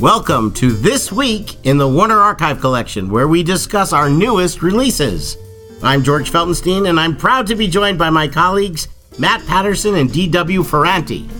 Welcome to This Week in the Warner Archive Collection, where we discuss our newest releases. I'm George Feltenstein, and I'm proud to be joined by my colleagues Matt Patterson and D.W. Ferranti.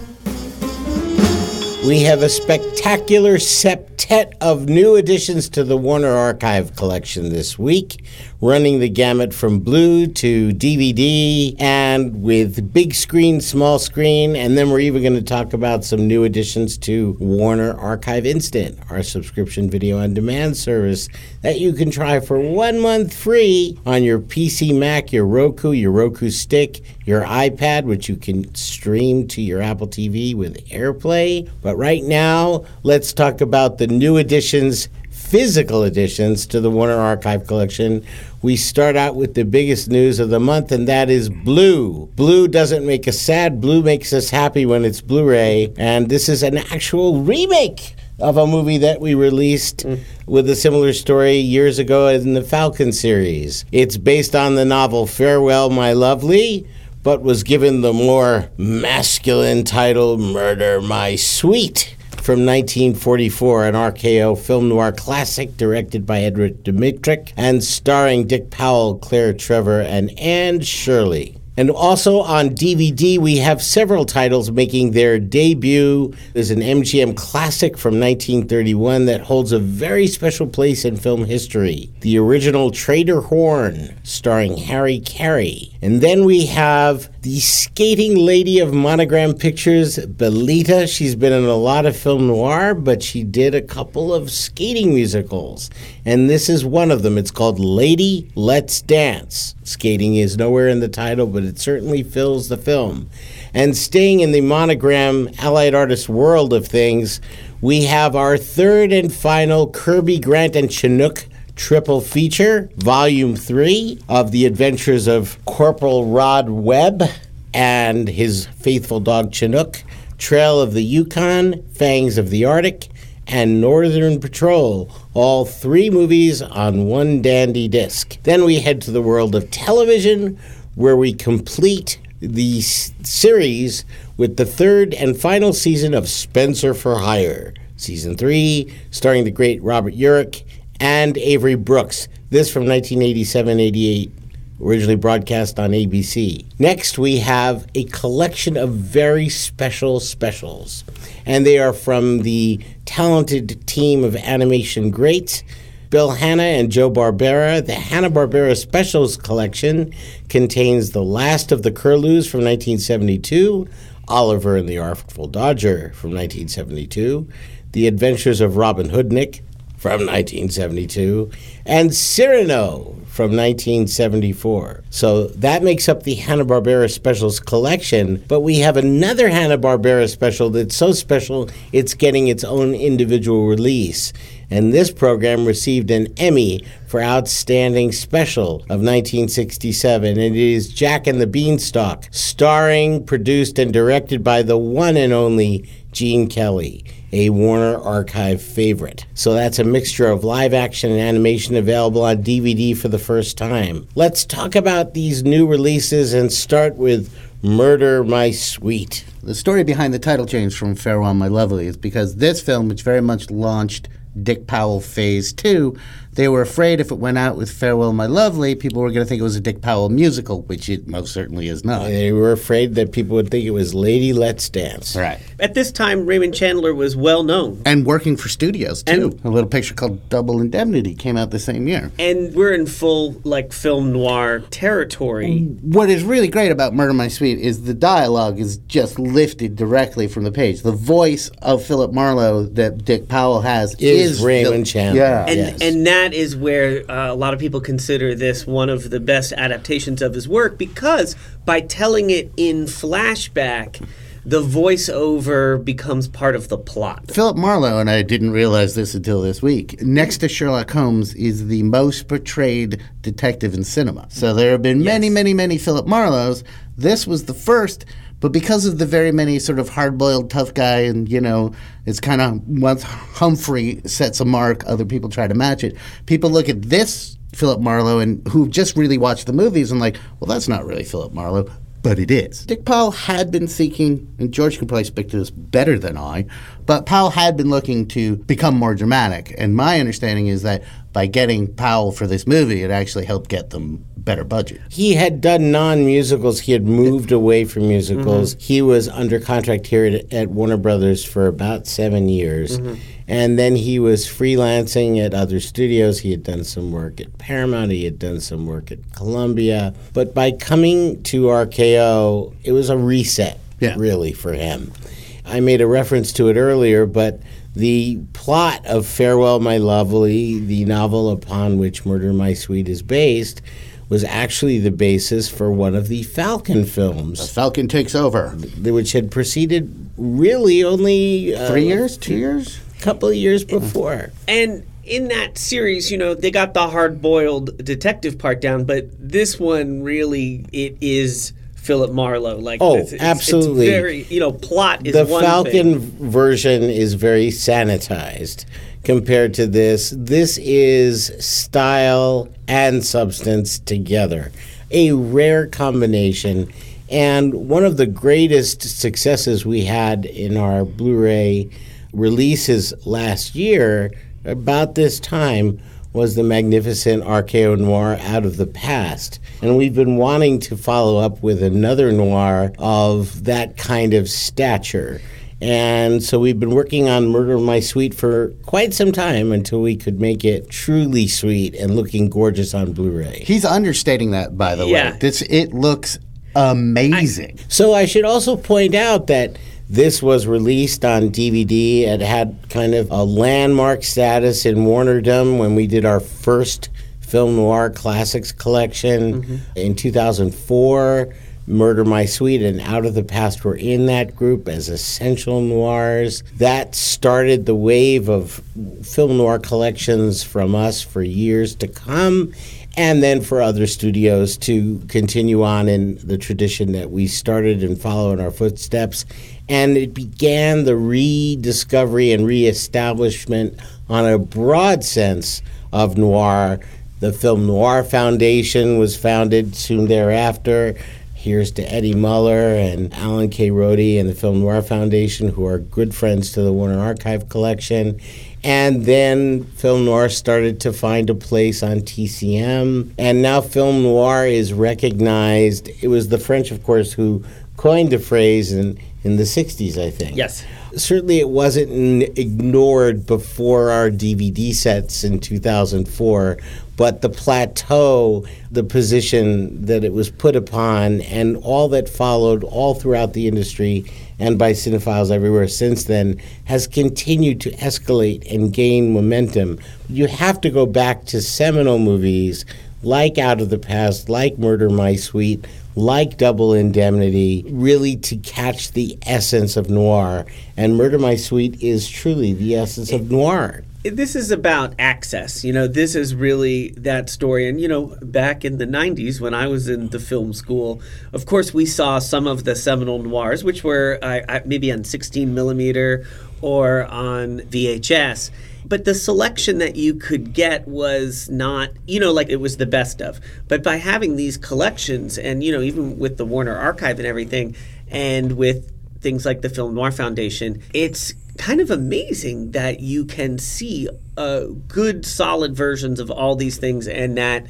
We have a spectacular septet of new additions to the Warner Archive Collection this week, running the gamut from blue to DVD and with big screen, small screen, and then we're even going to talk about some new additions to Warner Archive Instant, our subscription video on demand service that you can try for 1 month free on your PC, Mac, your Roku stick, your iPad, which you can stream to your Apple TV with AirPlay. But right now, let's talk about the new additions, physical additions to the Warner Archive Collection. We start out with the biggest news of the month, and that is blue. Blue doesn't make us sad. Blue makes us happy when it's Blu-ray. And this is an actual remake of a movie that we released with a similar story years ago in the Falcon series. It's based on the novel Farewell, My Lovely, but was given the more masculine title Murder, My Sweet, from 1944, an RKO film noir classic directed by Edward Dmytrek and starring Dick Powell, Claire Trevor, and Anne Shirley. And also on DVD, we have several titles making their debut. There's an MGM classic from 1931 that holds a very special place in film history, the original Trader Horn, starring Harry Carey. And then we have the skating lady of Monogram Pictures, Belita. She's been in a lot of film noir, but she did a couple of skating musicals. And this is one of them. It's called Lady Let's Dance. Skating is nowhere in the title, but it certainly fills the film. And staying in the Monogram Allied Artist world of things, we have our third and final Kirby Grant and Chinook triple feature, Volume 3 of the Adventures of Corporal Rod Webb and his faithful dog Chinook, Trail of the Yukon, Fangs of the Arctic, and Northern Patrol, all three movies on one dandy disc. Then we head to the world of television, where we complete the series with the third and final season of Spencer for Hire, Season 3, starring the great Robert Urich and Avery Brooks. This from 1987-88, originally broadcast on ABC. Next, we have a collection of very special specials, and they are from the talented team of animation greats, Bill Hanna and Joe Barbera. The Hanna-Barbera Specials Collection contains The Last of the Curlews from 1972, Oliver and the Artful Dodger from 1972, The Adventures of Robin Hoodnik from 1972, and Cyrano from 1974. So that makes up the Hanna-Barbera Specials Collection, but we have another Hanna-Barbera special that's so special it's getting its own individual release. And this program received an Emmy for Outstanding Special of 1967, and it is Jack and the Beanstalk, starring, produced, and directed by the one and only Gene Kelly, a Warner Archive favorite. So that's a mixture of live action and animation available on DVD for the first time. Let's talk about these new releases and start with Murder, My Sweet. The story behind the title change from Farewell, My Lovely is because this film, which very much launched Dick Powell Phase 2, they were afraid if it went out with Farewell, My Lovely, people were going to think it was a Dick Powell musical, which it most certainly is not. They were afraid that people would think it was Lady Let's Dance. Right. At this time, Raymond Chandler was well known. And working for studios, too. And a little picture called Double Indemnity came out the same year. And we're in full, like, film noir territory. And what is really great about Murder, My Sweet is the dialogue is just lifted directly from the page. The voice of Philip Marlowe that Dick Powell has is Raymond Chandler. Yeah. And that is where a lot of people consider this one of the best adaptations of his work, because by telling it in flashback, the voiceover becomes part of the plot. Philip Marlowe, and I didn't realize this until this week, next to Sherlock Holmes is the most portrayed detective in cinema. So there have been many, many, many Philip Marlowes. This was the first. But because of the very many sort of hard-boiled tough guy and, you know, it's kind of once Humphrey sets a mark, other people try to match it. People look at this Philip Marlowe and who've just really watched the movies and like, well, that's not really Philip Marlowe. but it is. Dick Powell had been seeking, and George can probably speak to this better than I, but Powell had been looking to become more dramatic. And my understanding is that by getting Powell for this movie, it actually helped get them better budget. He had done non-musicals. He had moved away from musicals. Mm-hmm. He was under contract here at Warner Brothers for about 7 years. Mm-hmm. And then he was freelancing at other studios. He had done some work at Paramount. He had done some work at Columbia. But by coming to RKO, it was a reset, really, for him. I made a reference to it earlier, but the plot of Farewell, My Lovely, the novel upon which Murder, My Sweet is based, was actually the basis for one of the Falcon films. The Falcon Takes Over. Which had preceded really only... 3 years? 2 years? A couple of years before. And in that series, you know, they got the hard-boiled detective part down, but this one really, it is... Philip Marlowe, like absolutely, it's very, you know, plot is the one Falcon thing. Version is very sanitized compared to this. This is style and substance together, a rare combination, and one of the greatest successes we had in our Blu-ray releases last year. About this time was the magnificent RKO noir Out of the Past. And we've been wanting to follow up with another noir of that kind of stature. And so we've been working on Murder, My Sweet for quite some time until we could make it truly sweet and looking gorgeous on Blu-ray. He's understating that, by the way. It looks amazing. So I should also point out that this was released on DVD. It had kind of a landmark status in Warnerdom when we did our first film noir classics collection in 2004. Murder, My Sweet and Out of the Past were in that group as essential noirs. That started the wave of film noir collections from us for years to come, and then for other studios to continue on in the tradition that we started and follow in our footsteps. And it began the rediscovery and reestablishment on a broad sense of noir. The Film Noir Foundation was founded soon thereafter. Here's to Eddie Muller and Alan K. Rohde and the Film Noir Foundation, who are good friends to the Warner Archive Collection. And then Film Noir started to find a place on TCM. And now Film Noir is recognized. It was the French, of course, who coined the phrase in the 60s, I think. Yes. Certainly it wasn't ignored before our DVD sets in 2004, but the plateau, the position that it was put upon, and all that followed all throughout the industry and by cinephiles everywhere since then has continued to escalate and gain momentum. You have to go back to seminal movies like Out of the Past, like Murder, My Sweet, like Double Indemnity, really to catch the essence of noir. And Murder, My Sweet is truly the essence of noir. This is about access. You know, this is really that story. And, you know, back in the 90s when I was in the film school, of course, we saw some of the seminal noirs, which were maybe on 16 millimeter or on VHS. But the selection that you could get was not, you know, like it was the best of. But by having these collections and, you know, even with the Warner Archive and everything and with things like the Film Noir Foundation, it's kind of amazing that you can see good, solid versions of all these things and that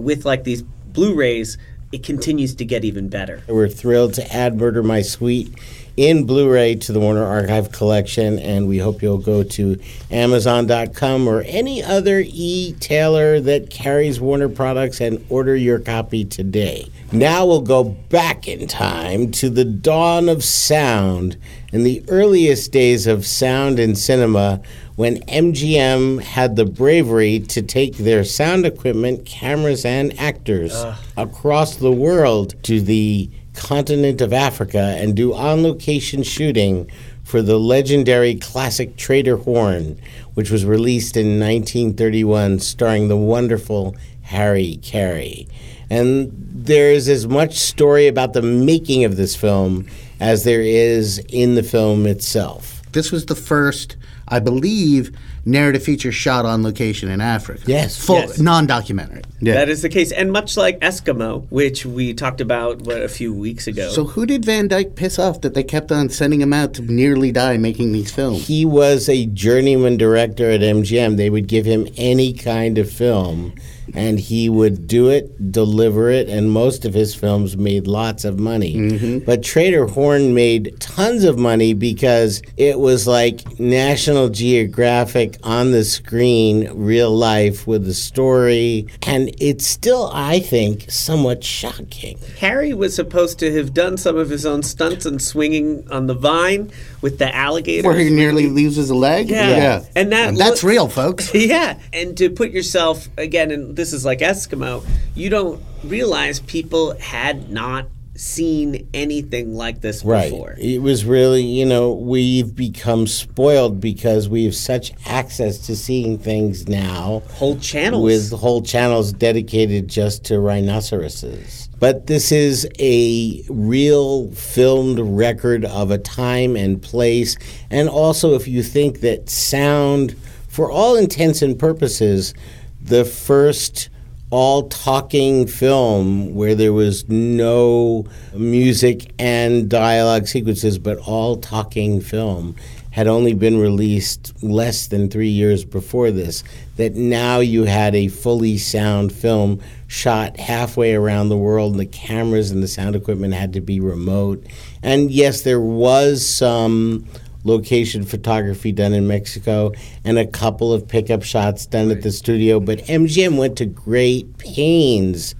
with like these Blu-rays, it continues to get even better. We're thrilled to add Murder, My Sweet in Blu-ray to the Warner Archive Collection, and we hope you'll go to Amazon.com or any other e-tailer that carries Warner products and order your copy today. Now we'll go back in time to the dawn of sound and the earliest days of sound in cinema when MGM had the bravery to take their sound equipment, cameras, and actors across the world to the continent of Africa and do on-location shooting for the legendary classic Trader Horn, which was released in 1931, starring the wonderful Harry Carey. And there is as much story about the making of this film as there is in the film itself. This was the first, I believe, narrative feature shot on location in Africa. Yes. Full, yes. Non-documentary. Yeah. That is the case. And much like Eskimo, which we talked about, a few weeks ago. So who did Van Dyke piss off that they kept on sending him out to nearly die making these films? He was a journeyman director at MGM. They would give him any kind of film, and he would do it, deliver it, and most of his films made lots of money. Mm-hmm. But Trader Horn made tons of money because it was like National Geographic on the screen, real life with a story. And it's still, I think, somewhat shocking. Harry was supposed to have done some of his own stunts and swinging on the vine with the alligator. Where he nearly loses a leg? Yeah. And that's real, folks. Yeah. And to put yourself, again, in this is like Eskimo, you don't realize people had not seen anything like this before. Right. It was really, we've become spoiled because we have such access to seeing things now. Whole channels. With whole channels dedicated just to rhinoceroses. But this is a real filmed record of a time and place. And also, if you think that sound, for all intents and purposes, the first all-talking film where there was no music and dialogue sequences, but all-talking film, had only been released less than 3 years before this, that now you had a fully sound film shot halfway around the world, and the cameras and the sound equipment had to be remote. And yes, there was some location photography done in Mexico, and a couple of pickup shots done at the studio. But MGM went to great pains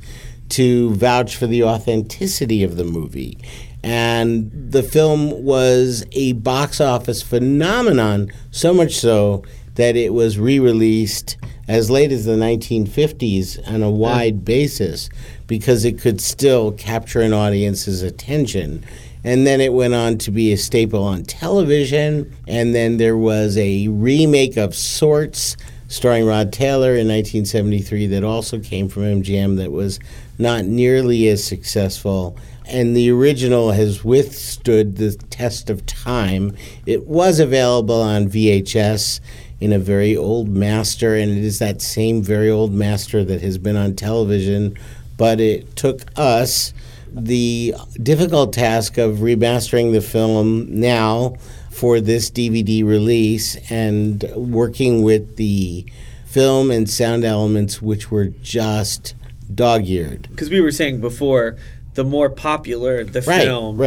to vouch for the authenticity of the movie. And the film was a box office phenomenon, so much so that it was re-released as late as the 1950s on a wide basis because it could still capture an audience's attention. And then it went on to be a staple on television. And then there was a remake of sorts starring Rod Taylor in 1973 that also came from MGM that was not nearly as successful. And the original has withstood the test of time. It was available on VHS in a very old master, and it is that same very old master that has been on television. But it took us the difficult task of remastering the film now for this DVD release and working with the film and sound elements, which were just dog-eared. Because we were saying before, the more popular the film,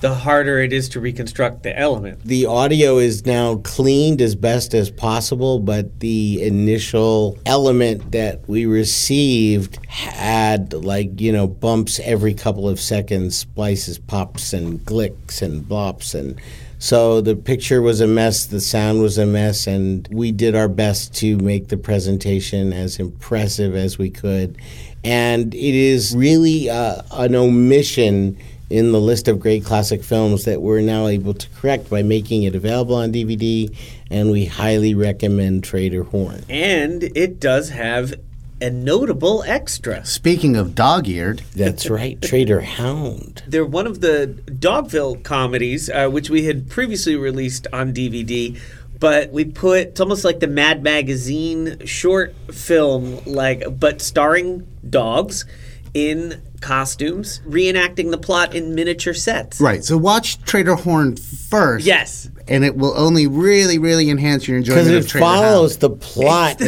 the harder it is to reconstruct the element. The audio is now cleaned as best as possible, but the initial element that we received had, bumps every couple of seconds, splices, pops, and glicks, and blops. And so the picture was a mess, the sound was a mess, and we did our best to make the presentation as impressive as we could. And it is really an omission in the list of great classic films that we're now able to correct by making it available on DVD, and we highly recommend Trader Horn. And it does have a notable extra. Speaking of dog-eared. That's right, Trader Hound. They're one of the Dogville comedies, which we had previously released on DVD, but we put, it's almost like the Mad Magazine short film, but starring dogs in costumes, reenacting the plot in miniature sets. Right, so watch Trader Horn first. Yes. And it will only really, really enhance your enjoyment of Trader Horn. Because it follows the plot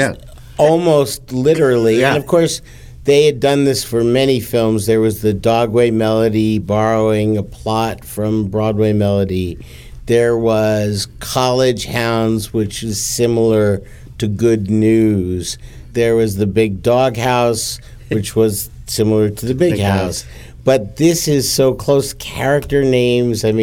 almost literally. Yeah. And, of course, they had done this for many films. There was the Dogway Melody, borrowing a plot from Broadway Melody. There was College Hounds, which is similar to Good News. There was the Big Dog House, which was similar to the Big House. But this is so close, character names, and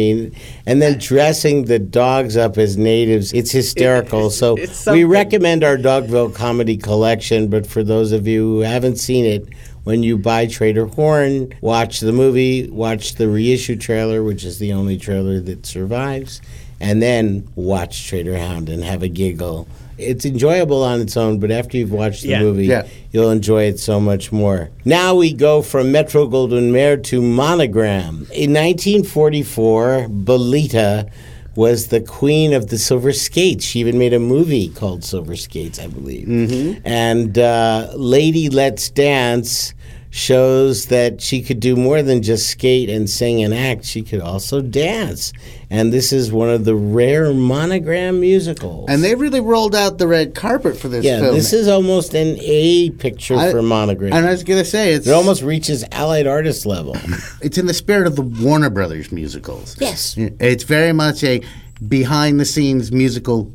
then dressing the dogs up as natives, it's hysterical. So we recommend our Dogville Comedy Collection, but for those of you who haven't seen it, when you buy Trader Horn, watch the movie, watch the reissue trailer, which is the only trailer that survives, and then watch Trader Hound and have a giggle. It's enjoyable on its own, but after you've watched the movie, you'll enjoy it so much more. Now we go from Metro-Goldwyn-Mayer to Monogram. In 1944, Belita was the queen of the Silver Skates. She even made a movie called Silver Skates, I believe. Mm-hmm. And Lady Let's Dance shows that she could do more than just skate and sing and act. She could also dance. And this is one of the rare monogram musicals. And they really rolled out the red carpet for this film. Yeah, this is almost an A picture for monogram. And I was going to say, it almost reaches Allied Artist level. It's in the spirit of the Warner Brothers musicals. Yes. It's very much a behind-the-scenes musical.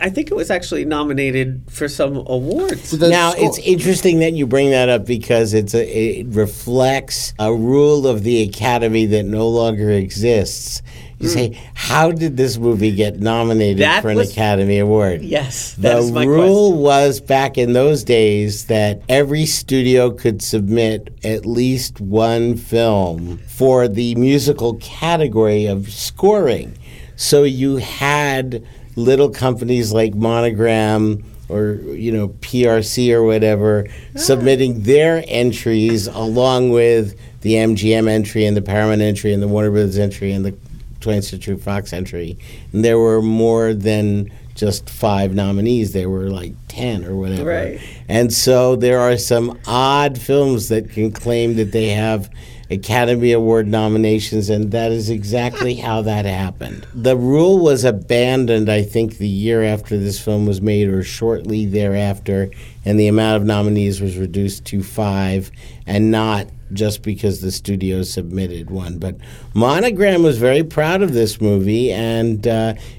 I think it was actually nominated for some awards. Now, it's interesting that you bring that up because it reflects a rule of the Academy that no longer exists. You say, how did this movie get nominated for an Academy Award? Yes, that is my question. The rule was back in those days that every studio could submit at least one film for the musical category of scoring. So you had little companies like Monogram or, PRC or whatever submitting their entries along with the MGM entry and the Paramount entry and the Warner Brothers entry and the 20th Century Fox entry. And there were more than just 5 nominees. There were like 10 or whatever. Right. And so there are some odd films that can claim that they have Academy Award nominations, and that is exactly how that happened. The rule was abandoned, I think, the year after this film was made or shortly thereafter, and the amount of nominees was reduced to 5, and not just because the studio submitted one. But Monogram was very proud of this movie, and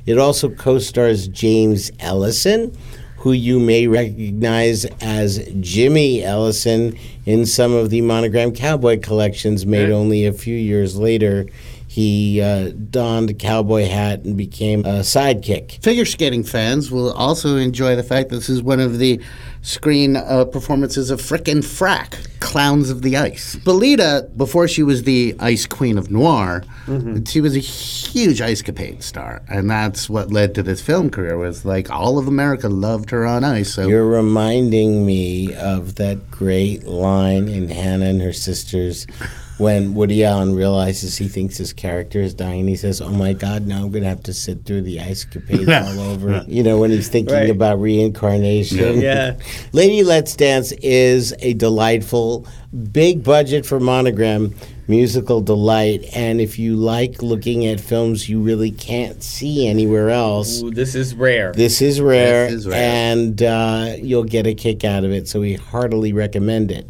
it also co-stars James Ellison, who you may recognize as Jimmy Ellison in some of the Monogram cowboy collections made only a few years later. He donned a cowboy hat and became a sidekick. Figure skating fans will also enjoy the fact that this is one of the screen performances of Frickin' Frack, Clowns of the Ice. Belita, before she was the Ice Queen of Noir, she was a huge ice capade star, and that's what led to this film career, was like all of America loved her on ice. So you're reminding me of that great line in Hannah and Her Sisters when Woody Allen realizes he thinks his character is dying. He says, oh my God, now I'm going to have to sit through the ice capades all over, when he's thinking about reincarnation. Yeah. Lady Let's Dance is a delightful, big budget for Monogram musical delight, and if you like looking at films you really can't see anywhere else. Ooh, this is rare. And you'll get a kick out of it, so we heartily recommend it.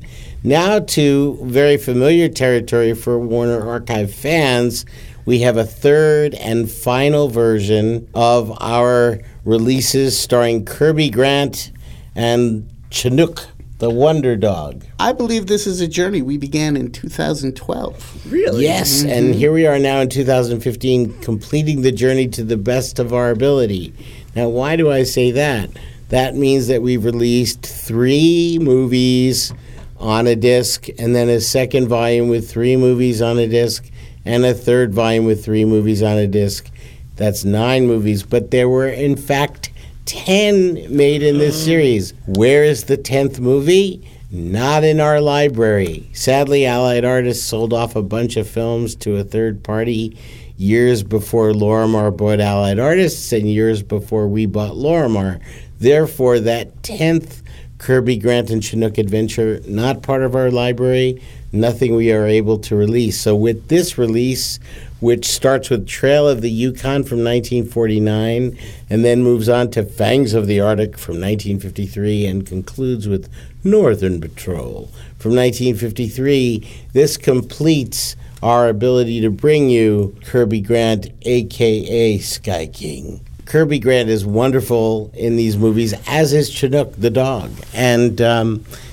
Now to very familiar territory for Warner Archive fans, we have a third and final version of our releases starring Kirby Grant and Chinook, the Wonder Dog. I believe this is a journey we began in 2012. Really? Yes, and here we are now in 2015 completing the journey to the best of our ability. Now, why do I say that? That means that we've released 3 movies on a disc, and then a second volume with 3 movies on a disc, and a third volume with 3 movies on a disc. That's 9 movies, but there were, in fact, 10 made in this series. Where is the 10th movie? Not in our library. Sadly, Allied Artists sold off a bunch of films to a third party years before Lorimar bought Allied Artists and years before we bought Lorimar. Therefore, that 10th Kirby Grant and Chinook Adventure, not part of our library, nothing we are able to release. So with this release, which starts with Trail of the Yukon from 1949 and then moves on to Fangs of the Arctic from 1953 and concludes with Northern Patrol from 1953, this completes our ability to bring you Kirby Grant, a.k.a. Sky King. Kirby Grant is wonderful in these movies, as is Chinook the dog. And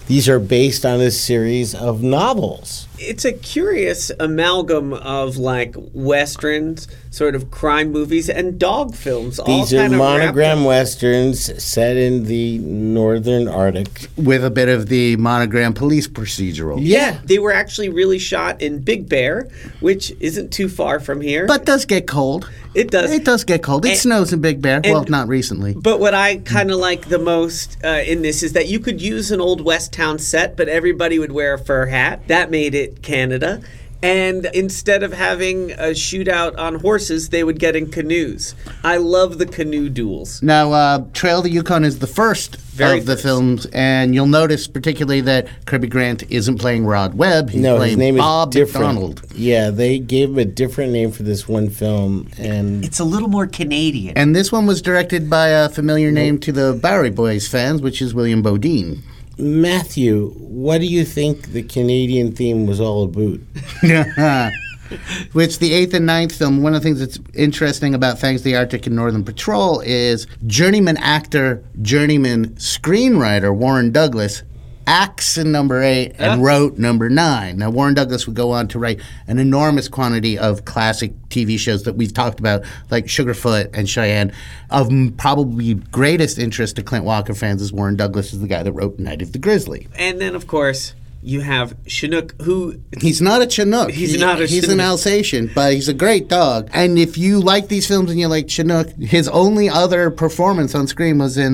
these are based on a series of novels. It's a curious amalgam of like westerns, sort of crime movies, and dog films. These all are Monogram westerns set in the Northern Arctic. With a bit of the Monogram police procedural. Yeah. They were actually really shot in Big Bear, which isn't too far from here. But does get cold. It does get cold. It snows in Big Bear. Well, not recently. But what I kind of like the most in this is that you could use an old West town set, but everybody would wear a fur hat. That made it Canada. And instead of having a shootout on horses, they would get in canoes. I love the canoe duels. Now, Trail of the Yukon is the first of the films, and you'll notice particularly that Kirby Grant isn't playing Rod Webb. He's playing Bob McDonald. Yeah, they gave him a different name for this one film. And it's a little more Canadian. And this one was directed by a familiar name to the Bowery Boys fans, which is William Bodine. Matthew, what do you think the Canadian theme was all about? Which the eighth and ninth film, one of the things that's interesting about Fangs of the Arctic and Northern Patrol is journeyman actor, journeyman screenwriter Warren Douglas acts in number 8 and wrote number 9. Now, Warren Douglas would go on to write an enormous quantity of classic TV shows that we've talked about, like Sugarfoot and Cheyenne. Of probably greatest interest to Clint Walker fans is Warren Douglas is the guy that wrote Night of the Grizzly. And then, of course, you have Chinook, who... He's not a Chinook. He's an Alsatian, but he's a great dog. And if you like these films and you like Chinook, his only other performance on screen was in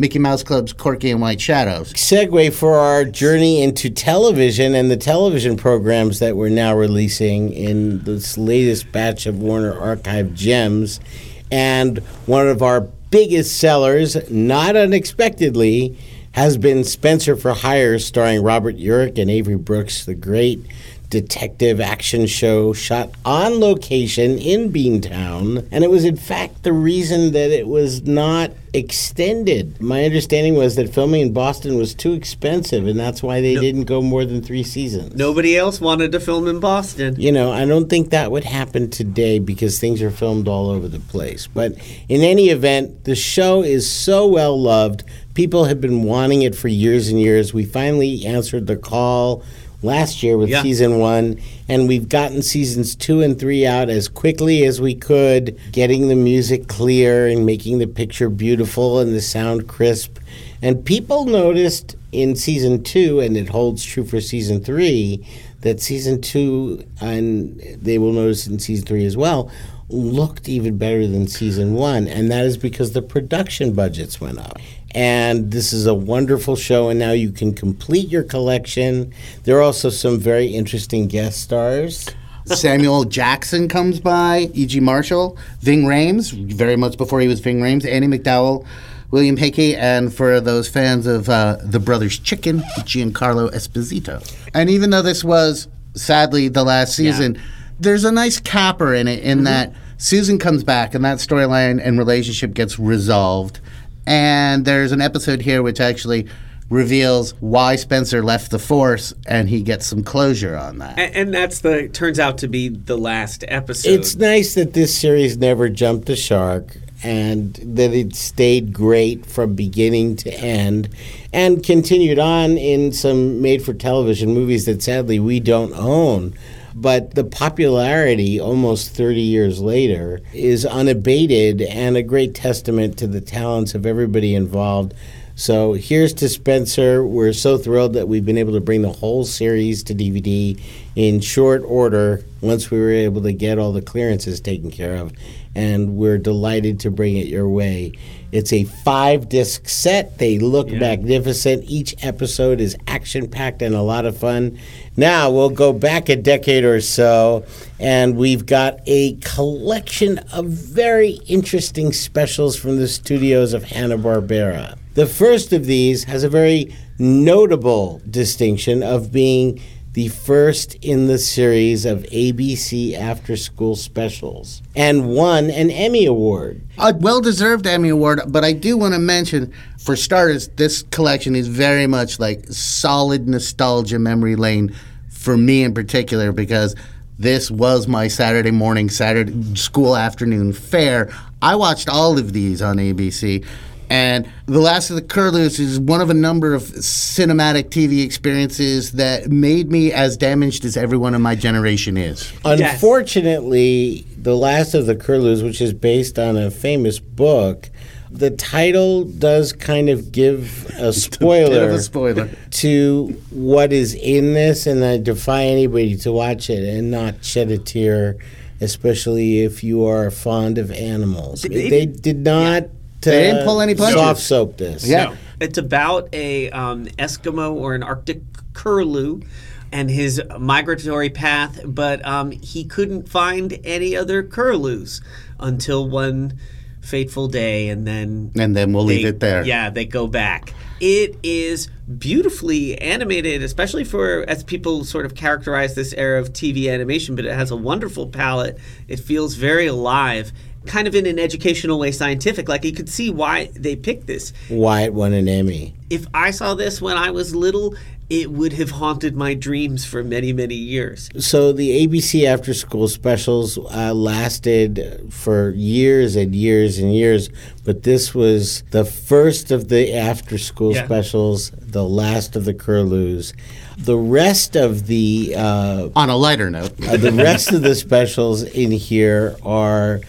Mickey Mouse Club's Corky and White Shadows. Segue for our journey into television and the television programs that we're now releasing in this latest batch of Warner Archive gems. And one of our biggest sellers, not unexpectedly, has been Spencer for Hire, starring Robert Urich and Avery Brooks, the great detective action show shot on location in Beantown. And it was, in fact, the reason that it was not extended. My understanding was that filming in Boston was too expensive, and that's why they didn't go more than 3 seasons. Nobody else wanted to film in Boston. You know, I don't think that would happen today because things are filmed all over the place. But in any event, the show is so well-loved. People have been wanting it for years and years. We finally answered the call last year with season 1, and we've gotten seasons 2 and 3 out as quickly as we could, getting the music clear and making the picture beautiful and the sound crisp. And people noticed in season 2, and it holds true for season 3, that season 2, and they will notice in season 3 as well, looked even better than season 1, and that is because the production budgets went up. And this is a wonderful show, and now you can complete your collection. There are also some very interesting guest stars. Samuel Jackson comes by, E.G. Marshall, Ving Rhames, very much before he was Ving Rhames, Annie McDowell, William Hickey, and for those fans of The Brothers Chicken, Giancarlo Esposito. And even though this was, sadly, the last season, there's a nice capper in it in that Susan comes back, and that storyline and relationship gets resolved. And there's an episode here which actually reveals why Spencer left the force, and he gets some closure on that. And that's turns out to be the last episode. It's nice that this series never jumped the shark and that it stayed great from beginning to end and continued on in some made-for-television movies that sadly we don't own. But the popularity almost 30 years later is unabated and a great testament to the talents of everybody involved. So here's to Spencer. We're so thrilled that we've been able to bring the whole series to DVD in short order once we were able to get all the clearances taken care of. And we're delighted to bring it your way. It's a 5-disc set. They look magnificent. Each episode is action-packed and a lot of fun. Now we'll go back a decade or so, and we've got a collection of very interesting specials from the studios of Hanna-Barbera. The first of these has a very notable distinction of being the first in the series of ABC after-school specials, and won an Emmy Award. A well-deserved Emmy Award, but I do want to mention, for starters, this collection is very much like solid nostalgia memory lane for me in particular, because this was my Saturday morning, Saturday school afternoon fare. I watched all of these on ABC. And The Last of the Curlews is one of a number of cinematic TV experiences that made me as damaged as everyone in my generation is. Unfortunately, The Last of the Curlews, which is based on a famous book, the title does kind of give a spoiler, to what is in this, and I defy anybody to watch it and not shed a tear, especially if you are fond of animals. They did not... They didn't pull any punches. Soft soap this. Yeah. No. It's about a Eskimo or an Arctic curlew and his migratory path, but he couldn't find any other curlews until one fateful day, and then we'll leave it there. Yeah, they go back. It is beautifully animated, especially for, as people sort of characterize this era of TV animation, but it has a wonderful palette. It feels very alive, kind of in an educational way, scientific. Like, you could see why they picked this. Why it won an Emmy. If I saw this when I was little, it would have haunted my dreams for many, many years. So the ABC after-school specials lasted for years and years and years, but this was the first of the after-school specials, the Last of the Curlews. The rest of the... on a lighter note. The rest of the specials in here are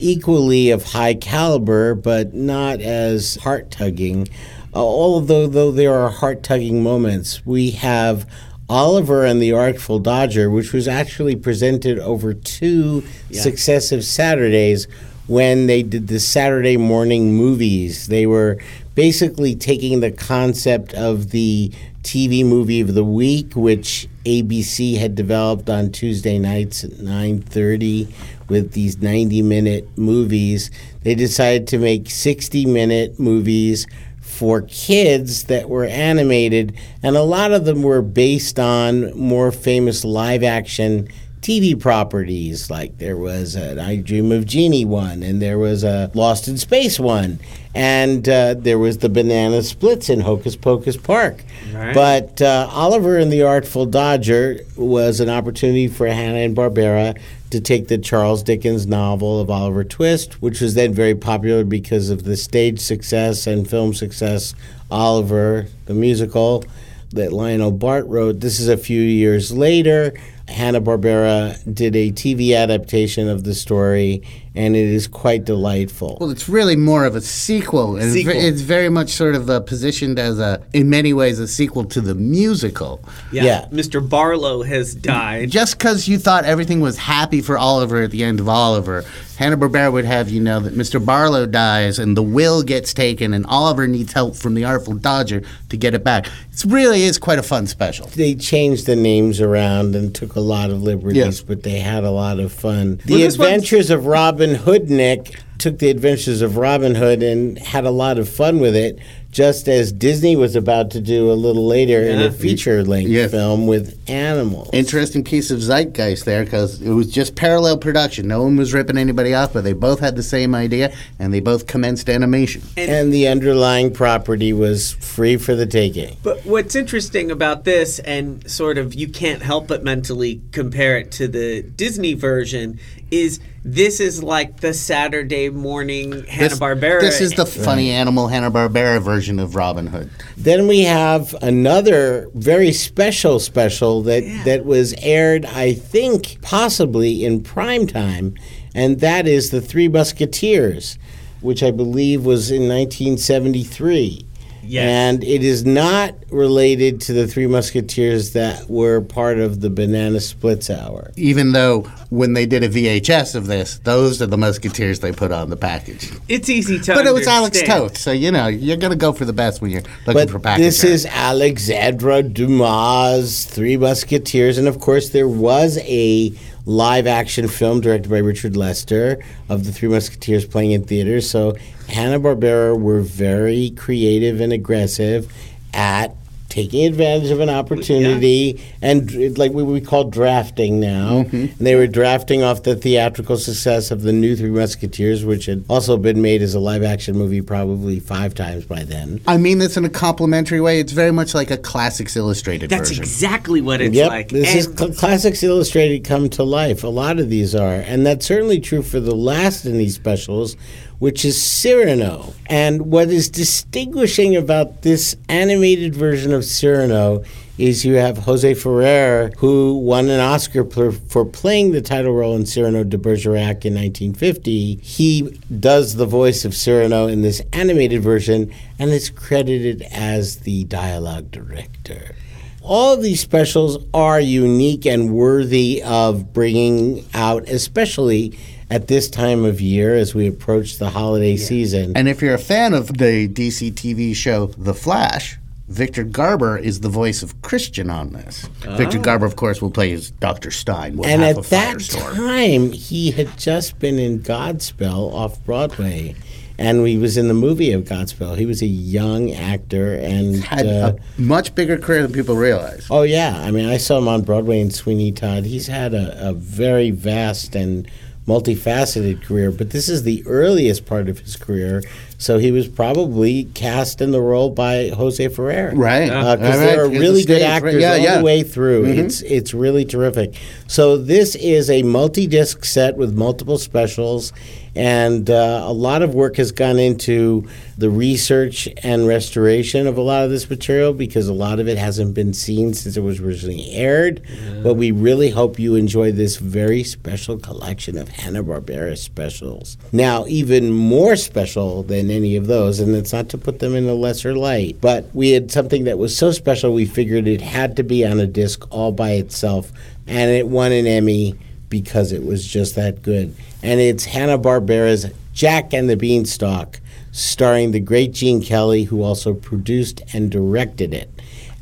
equally of high caliber, but not as heart-tugging. Although there are heart-tugging moments, we have Oliver and the Artful Dodger, which was actually presented over two successive Saturdays when they did the Saturday morning movies. They were basically taking the concept of the TV movie of the week, which ABC had developed on Tuesday nights at 9:30 with these 90-minute movies. They decided to make 60-minute movies for kids that were animated, and a lot of them were based on more famous live-action TV properties. Like, there was an I Dream of Jeannie one, and there was a Lost in Space one, and there was the Banana Splits in Hocus Pocus Park. Right. But Oliver and the Artful Dodger was an opportunity for Hanna-Barbera to take the Charles Dickens novel of Oliver Twist, which was then very popular because of the stage success and film success, Oliver, the musical, that Lionel Bart wrote. This is a few years later. Hanna-Barbera did a TV adaptation of the story, and it is quite delightful. Well, it's really more of a sequel. It's very much sort of positioned as in many ways, a sequel to the musical. Yeah. Mr. Barlow has died. Just because you thought everything was happy for Oliver at the end of Oliver, Hanna-Barbera would have you know that Mr. Barlow dies and the will gets taken and Oliver needs help from the Artful Dodger to get it back. It really is quite a fun special. They changed the names around and took a lot of liberties, but they had a lot of fun. The Adventures of Robin Hood Nick took the Adventures of Robin Hood and had a lot of fun with it, just as Disney was about to do a little later in a feature-length film with animals. Interesting piece of zeitgeist there, because it was just parallel production. No one was ripping anybody off, but they both had the same idea, and they both commenced animation. And the underlying property was free for the taking. But what's interesting about this, and sort of you can't help but mentally compare it to the Disney version, is this is like the Saturday morning Hanna-Barbera. This is the funny animal Hanna-Barbera version of Robin Hood. Then we have another very special special that was aired, I think, possibly in primetime, and that is The Three Musketeers, which I believe was in 1973. Yes. And it is not related to the Three Musketeers that were part of the Banana Splits Hour. Even though when they did a VHS of this, those are the Musketeers they put on the package. It's easy to understand. But it was Alex Toth, so you're going to go for the best when you're looking for packages. This is Alexandre Dumas' Three Musketeers, and of course there was a live-action film directed by Richard Lester of the Three Musketeers playing in theaters. So Hanna-Barbera were very creative and aggressive at taking advantage of an opportunity and like what we call drafting now. Mm-hmm. And they were drafting off the theatrical success of the new Three Musketeers, which had also been made as a live-action movie probably 5 times by then. I mean this in a complimentary way. It's very much like a Classics Illustrated version. That's exactly what it's like. This is Classics Illustrated come to life. A lot of these are. And that's certainly true for the last in these specials, which is Cyrano. And what is distinguishing about this animated version of Cyrano is you have Jose Ferrer, who won an Oscar for playing the title role in Cyrano de Bergerac in 1950. He does the voice of Cyrano in this animated version and is credited as the dialogue director. All of these specials are unique and worthy of bringing out, especially at this time of year as we approach the holiday season. And if you're a fan of the DC TV show The Flash, Victor Garber is the voice of Christian on this. Oh. Victor Garber, of course, will play as Dr. Stein. And at that time, he had just been in Godspell off-Broadway, and he was in the movie of Godspell. He was a young actor and... had a much bigger career than people realize. Oh, yeah. I mean, I saw him on Broadway in Sweeney Todd. He's had a very vast and multifaceted career, but this is the earliest part of his career, so he was probably cast in the role by Jose Ferrer. Right. Because there are really good actors all the way through. Mm-hmm. It's really terrific. So this is a multi-disc set with multiple specials, and a lot of work has gone into the research and restoration of a lot of this material because a lot of it hasn't been seen since it was originally aired. Yeah. But we really hope you enjoy this very special collection of Hanna-Barbera specials. Now, even more special than any of those, and it's not to put them in a lesser light, but we had something that was so special we figured it had to be on a disc all by itself, and it won an Emmy because it was just that good. And it's Hanna-Barbera's Jack and the Beanstalk, starring the great Gene Kelly, who also produced and directed it.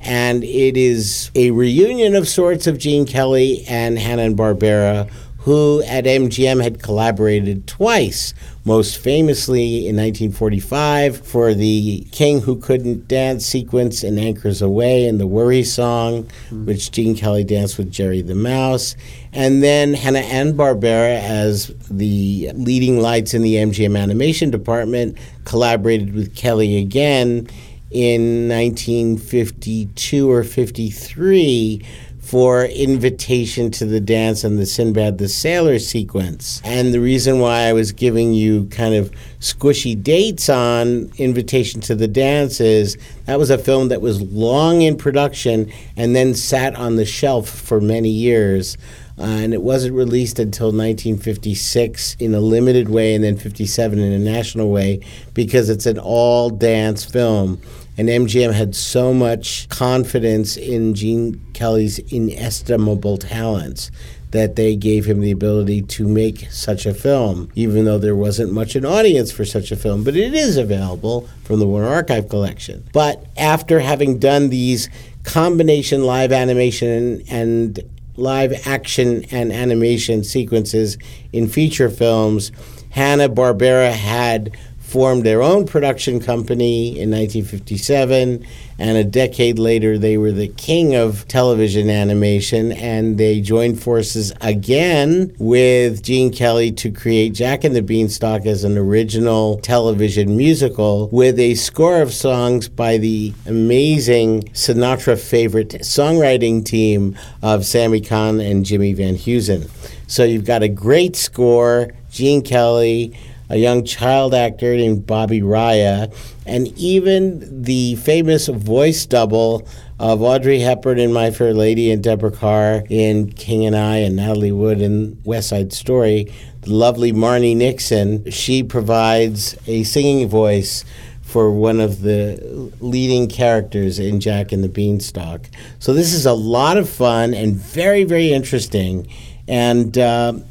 And it is a reunion of sorts of Gene Kelly and Hanna-Barbera, who at MGM had collaborated twice, most famously in 1945 for the King Who Couldn't Dance sequence in Anchors Aweigh and the Worry Song, which Gene Kelly danced with Jerry the Mouse, and then Hanna-Barbera, as the leading lights in the MGM animation department, collaborated with Kelly again in 1952 or 53 for Invitation to the Dance and the Sinbad the Sailor sequence. And the reason why I was giving you kind of squishy dates on Invitation to the Dance is that was a film that was long in production and then sat on the shelf for many years. And it wasn't released until 1956 in a limited way and then 57 in a national way because it's an all-dance film. And MGM had so much confidence in Gene Kelly's inestimable talents that they gave him the ability to make such a film, even though there wasn't much an audience for such a film. But it is available from the Warner Archive Collection. But after having done these combination live animation and live action and animation sequences in feature films, Hanna-Barbera had formed their own production company in 1957, and a decade later they were the king of television animation, and they joined forces again with Gene Kelly to create Jack and the Beanstalk as an original television musical with a score of songs by the amazing Sinatra favorite songwriting team of Sammy Kahn and Jimmy Van Heusen. So you've got a great score, Gene Kelly, a young child actor named Bobby Raya, and even the famous voice double of Audrey Hepburn in My Fair Lady and Deborah Carr in King and I and Natalie Wood in West Side Story, the lovely Marnie Nixon. She provides a singing voice for one of the leading characters in Jack and the Beanstalk. So this is a lot of fun and very, very interesting. And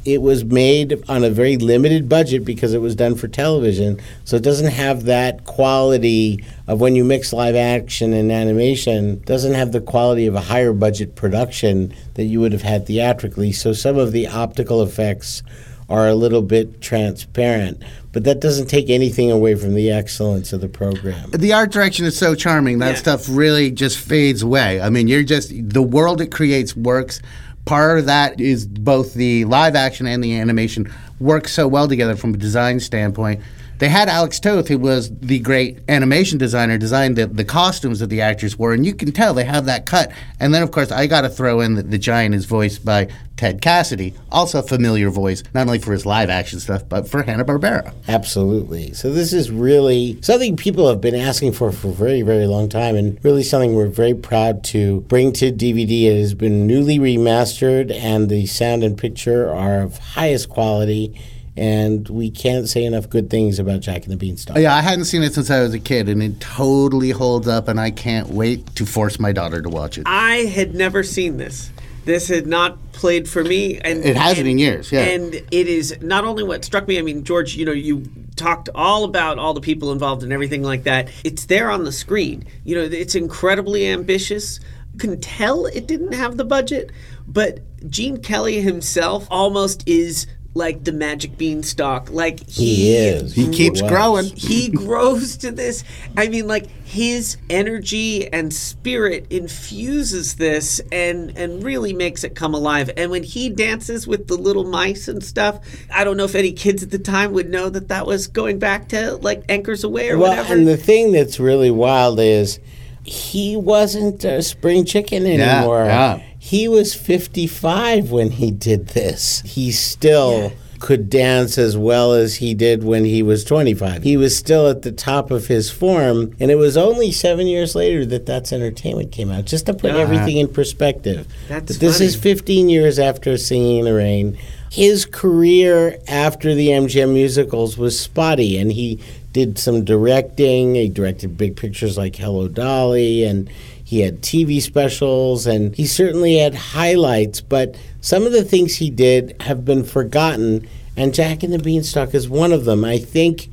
it was made on a very limited budget because it was done for television, so it doesn't have that quality of when you mix live action and animation, doesn't have the quality of a higher budget production that you would have had theatrically. So some of the optical effects are a little bit transparent, but that doesn't take anything away from the excellence of the program. The art direction is so charming. That stuff really just fades away. I mean, you're just, the world it creates works. Part of that is both the live action and the animation work so well together from a design standpoint. They had Alex Toth, who was the great animation designer, designed the costumes that the actors wore, and you can tell they have that cut. And then, of course, I got to throw in that the Giant is voiced by Ted Cassidy, also a familiar voice, not only for his live action stuff, but for Hanna-Barbera. Absolutely. So this is really something people have been asking for a very, very long time, and really something we're very proud to bring to DVD. It has been newly remastered, and the sound and picture are of highest quality. And we can't say enough good things about Jack and the Beanstalk. Yeah, I hadn't seen it since I was a kid, and it totally holds up, and I can't wait to force my daughter to watch it. I had never seen this. This had not played for me. And it hasn't in years, yeah. And it is not only what struck me. I mean, George, you know, you talked all about all the people involved and everything like that. It's there on the screen. You know, it's incredibly ambitious. You can tell it didn't have the budget, but Gene Kelly himself almost is like the magic beanstalk. Like he is. He keeps growing. He grows to this. I mean, like, his energy and spirit infuses this and really makes it come alive. And when he dances with the little mice and stuff, I don't know if any kids at the time would know that that was going back to, like, Anchors Aweigh or whatever. And the thing that's really wild is he wasn't a spring chicken anymore. Yeah. He was 55 when he did this. He still could dance as well as he did when he was 25. He was still at the top of his form, and it was only 7 years later that That's Entertainment came out, just to put everything in perspective. That's this funny. Is 15 years after Singing in the Rain. His career after the MGM musicals was spotty, and he did some directing. He directed big pictures like Hello, Dolly, and he had TV specials, and he certainly had highlights, but some of the things he did have been forgotten, and Jack and the Beanstalk is one of them. I think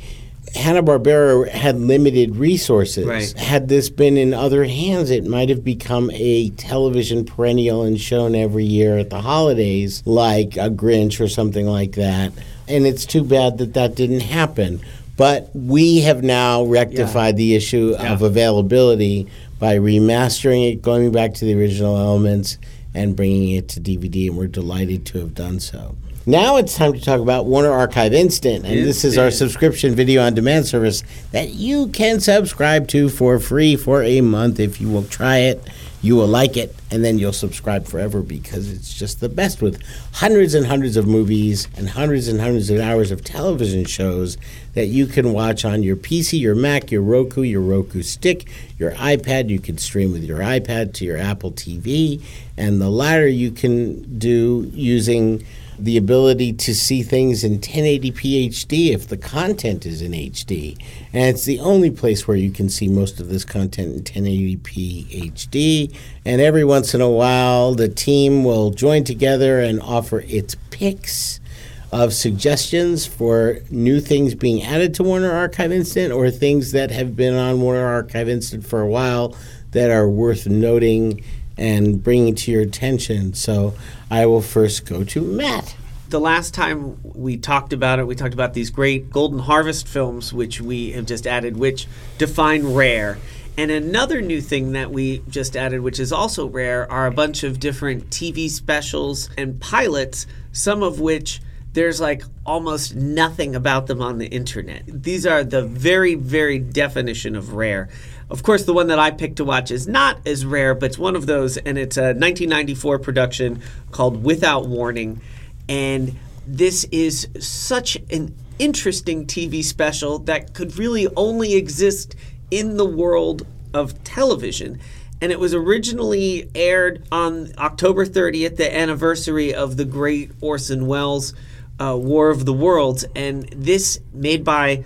Hanna-Barbera had limited resources. Right. Had this been in other hands, it might have become a television perennial and shown every year at the holidays, like A Grinch or something like that, and it's too bad that that didn't happen. But we have now rectified the issue of availability by remastering it, going back to the original elements, and bringing it to DVD, and we're delighted to have done so. Now it's time to talk about Warner Archive Instant, and this is our subscription video on demand service that you can subscribe to for free for a month. If you will try it, you will like it, and then you'll subscribe forever, because it's just the best, with hundreds and hundreds of movies and hundreds of hours of television shows that you can watch on your PC, your Mac, your Roku stick, your iPad. You can stream with your iPad to your Apple TV, and the latter you can do using the ability to see things in 1080p HD if the content is in HD. And it's the only place where you can see most of this content in 1080p HD. And every once in a while, the team will join together and offer its picks of suggestions for new things being added to Warner Archive Instant, or things that have been on Warner Archive Instant for a while that are worth noting and bringing to your attention. So I will first go to Matt. The last time we talked about it, we talked about these great Golden Harvest films, which we have just added, which define rare. And another new thing that we just added, which is also rare, are a bunch of different TV specials and pilots, some of which there's like almost nothing about them on the internet. These are the very, very definition of rare. Of course, the one that I picked to watch is not as rare, but it's one of those, and it's a 1994 production called Without Warning. And this is such an interesting TV special that could really only exist in the world of television. And it was originally aired on October 30th, the anniversary of the great Orson Welles War of the Worlds. And this, made by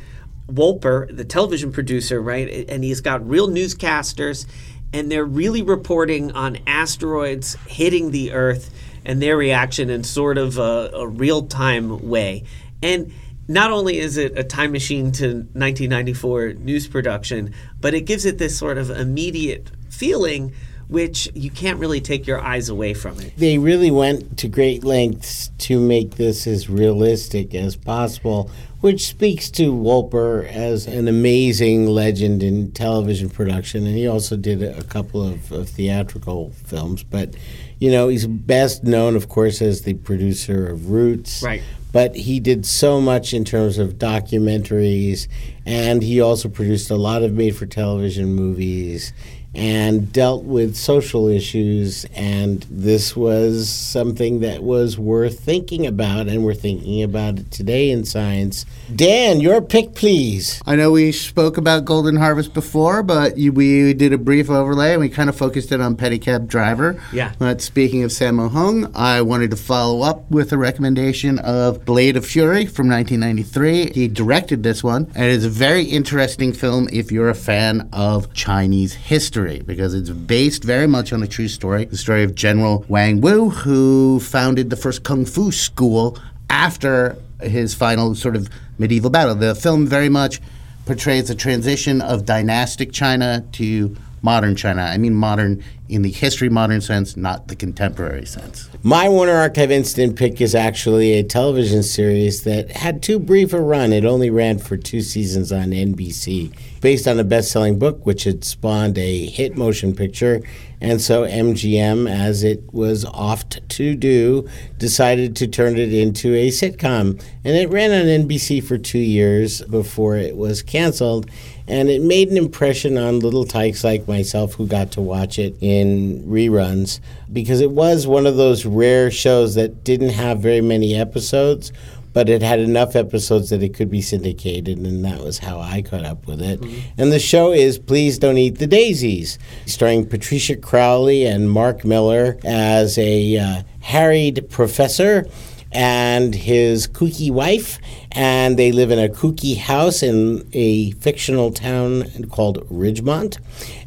Wolper, the television producer, right? And he's got real newscasters, and they're really reporting on asteroids hitting the Earth and their reaction in sort of a real-time way. And not only is it a time machine to 1994 news production, but it gives it this sort of immediate feeling, which you can't really take your eyes away from it. They really went to great lengths to make this as realistic as possible, which speaks to Wolper as an amazing legend in television production. And he also did a couple of theatrical films. But, you know, he's best known, of course, as the producer of Roots. Right. But he did so much in terms of documentaries. And he also produced a lot of made-for-television movies and dealt with social issues, and this was something that was worth thinking about, and we're thinking about it today in science. Dan, your pick, please. I know we spoke about Golden Harvest before, but we did a brief overlay, and we kind of focused in on Pedicab Driver. Yeah. But speaking of Sammo Hung, I wanted to follow up with a recommendation of Blade of Fury from 1993. He directed this one, and it's a very interesting film if you're a fan of Chinese history, because it's based very much on a true story, the story of General Wang Wu, who founded the first Kung Fu school after his final sort of medieval battle. The film very much portrays the transition of dynastic China to modern China. I mean modern in the history modern sense, not the contemporary sense. My Warner Archive Instant pick is actually a television series that had too brief a run. It only ran for 2 seasons on NBC, based on a best-selling book, which had spawned a hit motion picture. And so MGM, as it was oft to do, decided to turn it into a sitcom. And it ran on NBC for 2 years before it was canceled. And it made an impression on little tykes like myself who got to watch it in reruns, because it was one of those rare shows that didn't have very many episodes, but it had enough episodes that it could be syndicated, and that was how I caught up with it. Mm-hmm. And the show is Please Don't Eat the Daisies, starring Patricia Crowley and Mark Miller as a harried professor and his kooky wife, and they live in a kooky house in a fictional town called Ridgemont.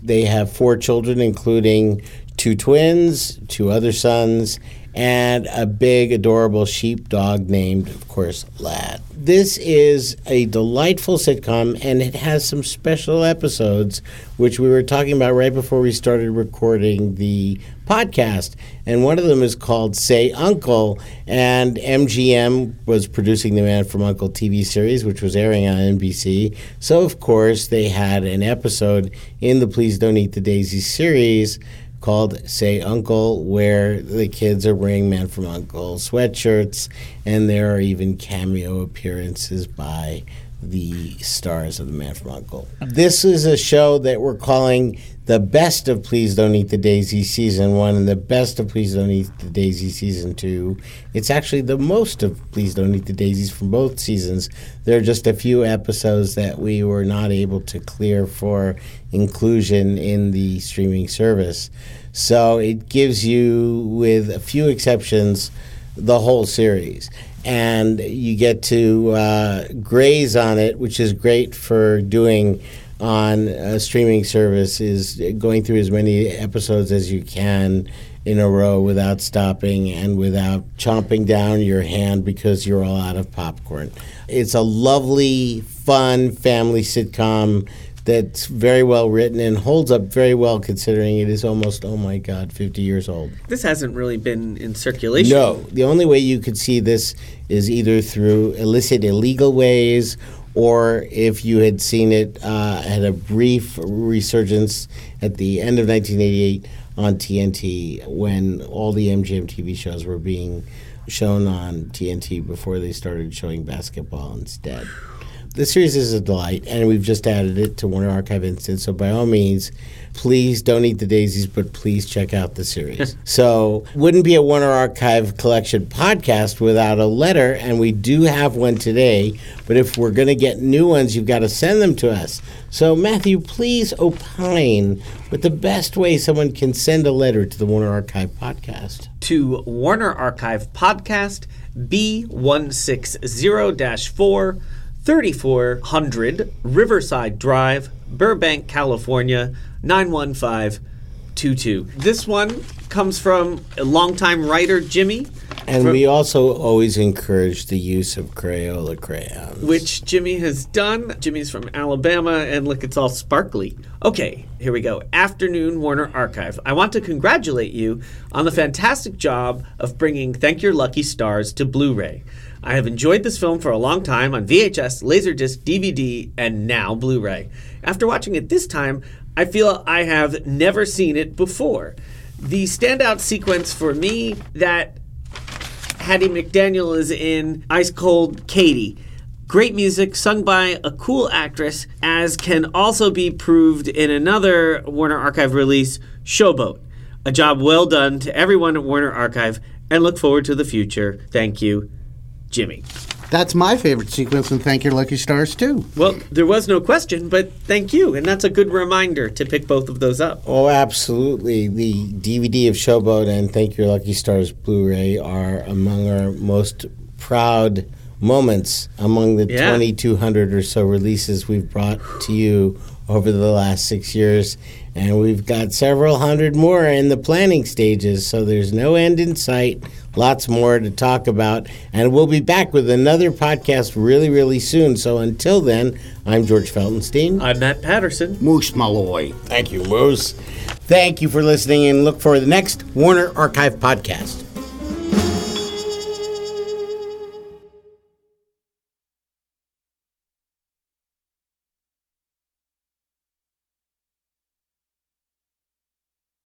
They have 4 children, including 2 twins, 2 other sons, and a big, adorable sheepdog named, of course, Lad. This is a delightful sitcom, and it has some special episodes, which we were talking about right before we started recording the podcast. And one of them is called Say Uncle, and MGM was producing the Man from Uncle TV series, which was airing on NBC. So, of course, they had an episode in the Please Don't Eat the Daisy series called Say Uncle, where the kids are wearing Man from Uncle sweatshirts, and there are even cameo appearances by the stars of the Man from Uncle. This is a show that we're calling the best of Please Don't Eat the Daisy Season 1 and the best of Please Don't Eat the Daisy Season 2. It's actually the most of Please Don't Eat the Daisies from both seasons. There are just a few episodes that we were not able to clear for inclusion in the streaming service. So it gives you, with a few exceptions, the whole series. And you get to graze on it, which is great for doing on a streaming service, is going through as many episodes as you can in a row without stopping and without chomping down your hand because you're all out of popcorn. It's a lovely, fun family sitcom that's very well written and holds up very well, considering it is almost, 50 years old. This hasn't really been in circulation. No. The only way you could see this is either through illicit, illegal ways, or if you had seen it had a brief resurgence at the end of 1988 on TNT, when all the MGM TV shows were being shown on TNT before they started showing basketball instead. The series is a delight, and we've just added it to Warner Archive Instant, so by all means, please don't eat the daisies, but please check out the series. So, wouldn't be a Warner Archive Collection podcast without a letter, and we do have one today, but if we're going to get new ones, you've got to send them to us. So, Matthew, please opine with the best way someone can send a letter to the Warner Archive podcast. To Warner Archive Podcast, B160-4, 3400 Riverside Drive, Burbank, California, 91522. This one comes from a longtime writer, Jimmy. And we also always encourage the use of Crayola crayons, which Jimmy has done. Jimmy's from Alabama, and look, it's all sparkly. Okay, here we go. Afternoon, Warner Archive. I want to congratulate you on the fantastic job of bringing Thank Your Lucky Stars to Blu-ray. I have enjoyed this film for a long time on VHS, Laserdisc, DVD, and now Blu-ray. After watching it this time, I feel I have never seen it before. The standout sequence for me that Hattie McDaniel is in, Ice Cold Katie. Great music sung by a cool actress, as can also be proved in another Warner Archive release, Showboat. A job well done to everyone at Warner Archive, and look forward to the future. Thank you, Jimmy. That's my favorite sequence, and Thank Your Lucky Stars, too. Well, there was no question, but thank you. And that's a good reminder to pick both of those up. Oh, absolutely. The DVD of Showboat and Thank Your Lucky Stars Blu-ray are among our most proud moments among the 2,200 or so releases we've brought to you over the last 6 years. And we've got several hundred more in the planning stages, so there's no end in sight. Lots more to talk about. And we'll be back with another podcast really, really soon. So until then, I'm George Feltenstein. I'm Matt Patterson. Moose Malloy. Thank you, Moose. Thank you for listening, and look for the next Warner Archive podcast.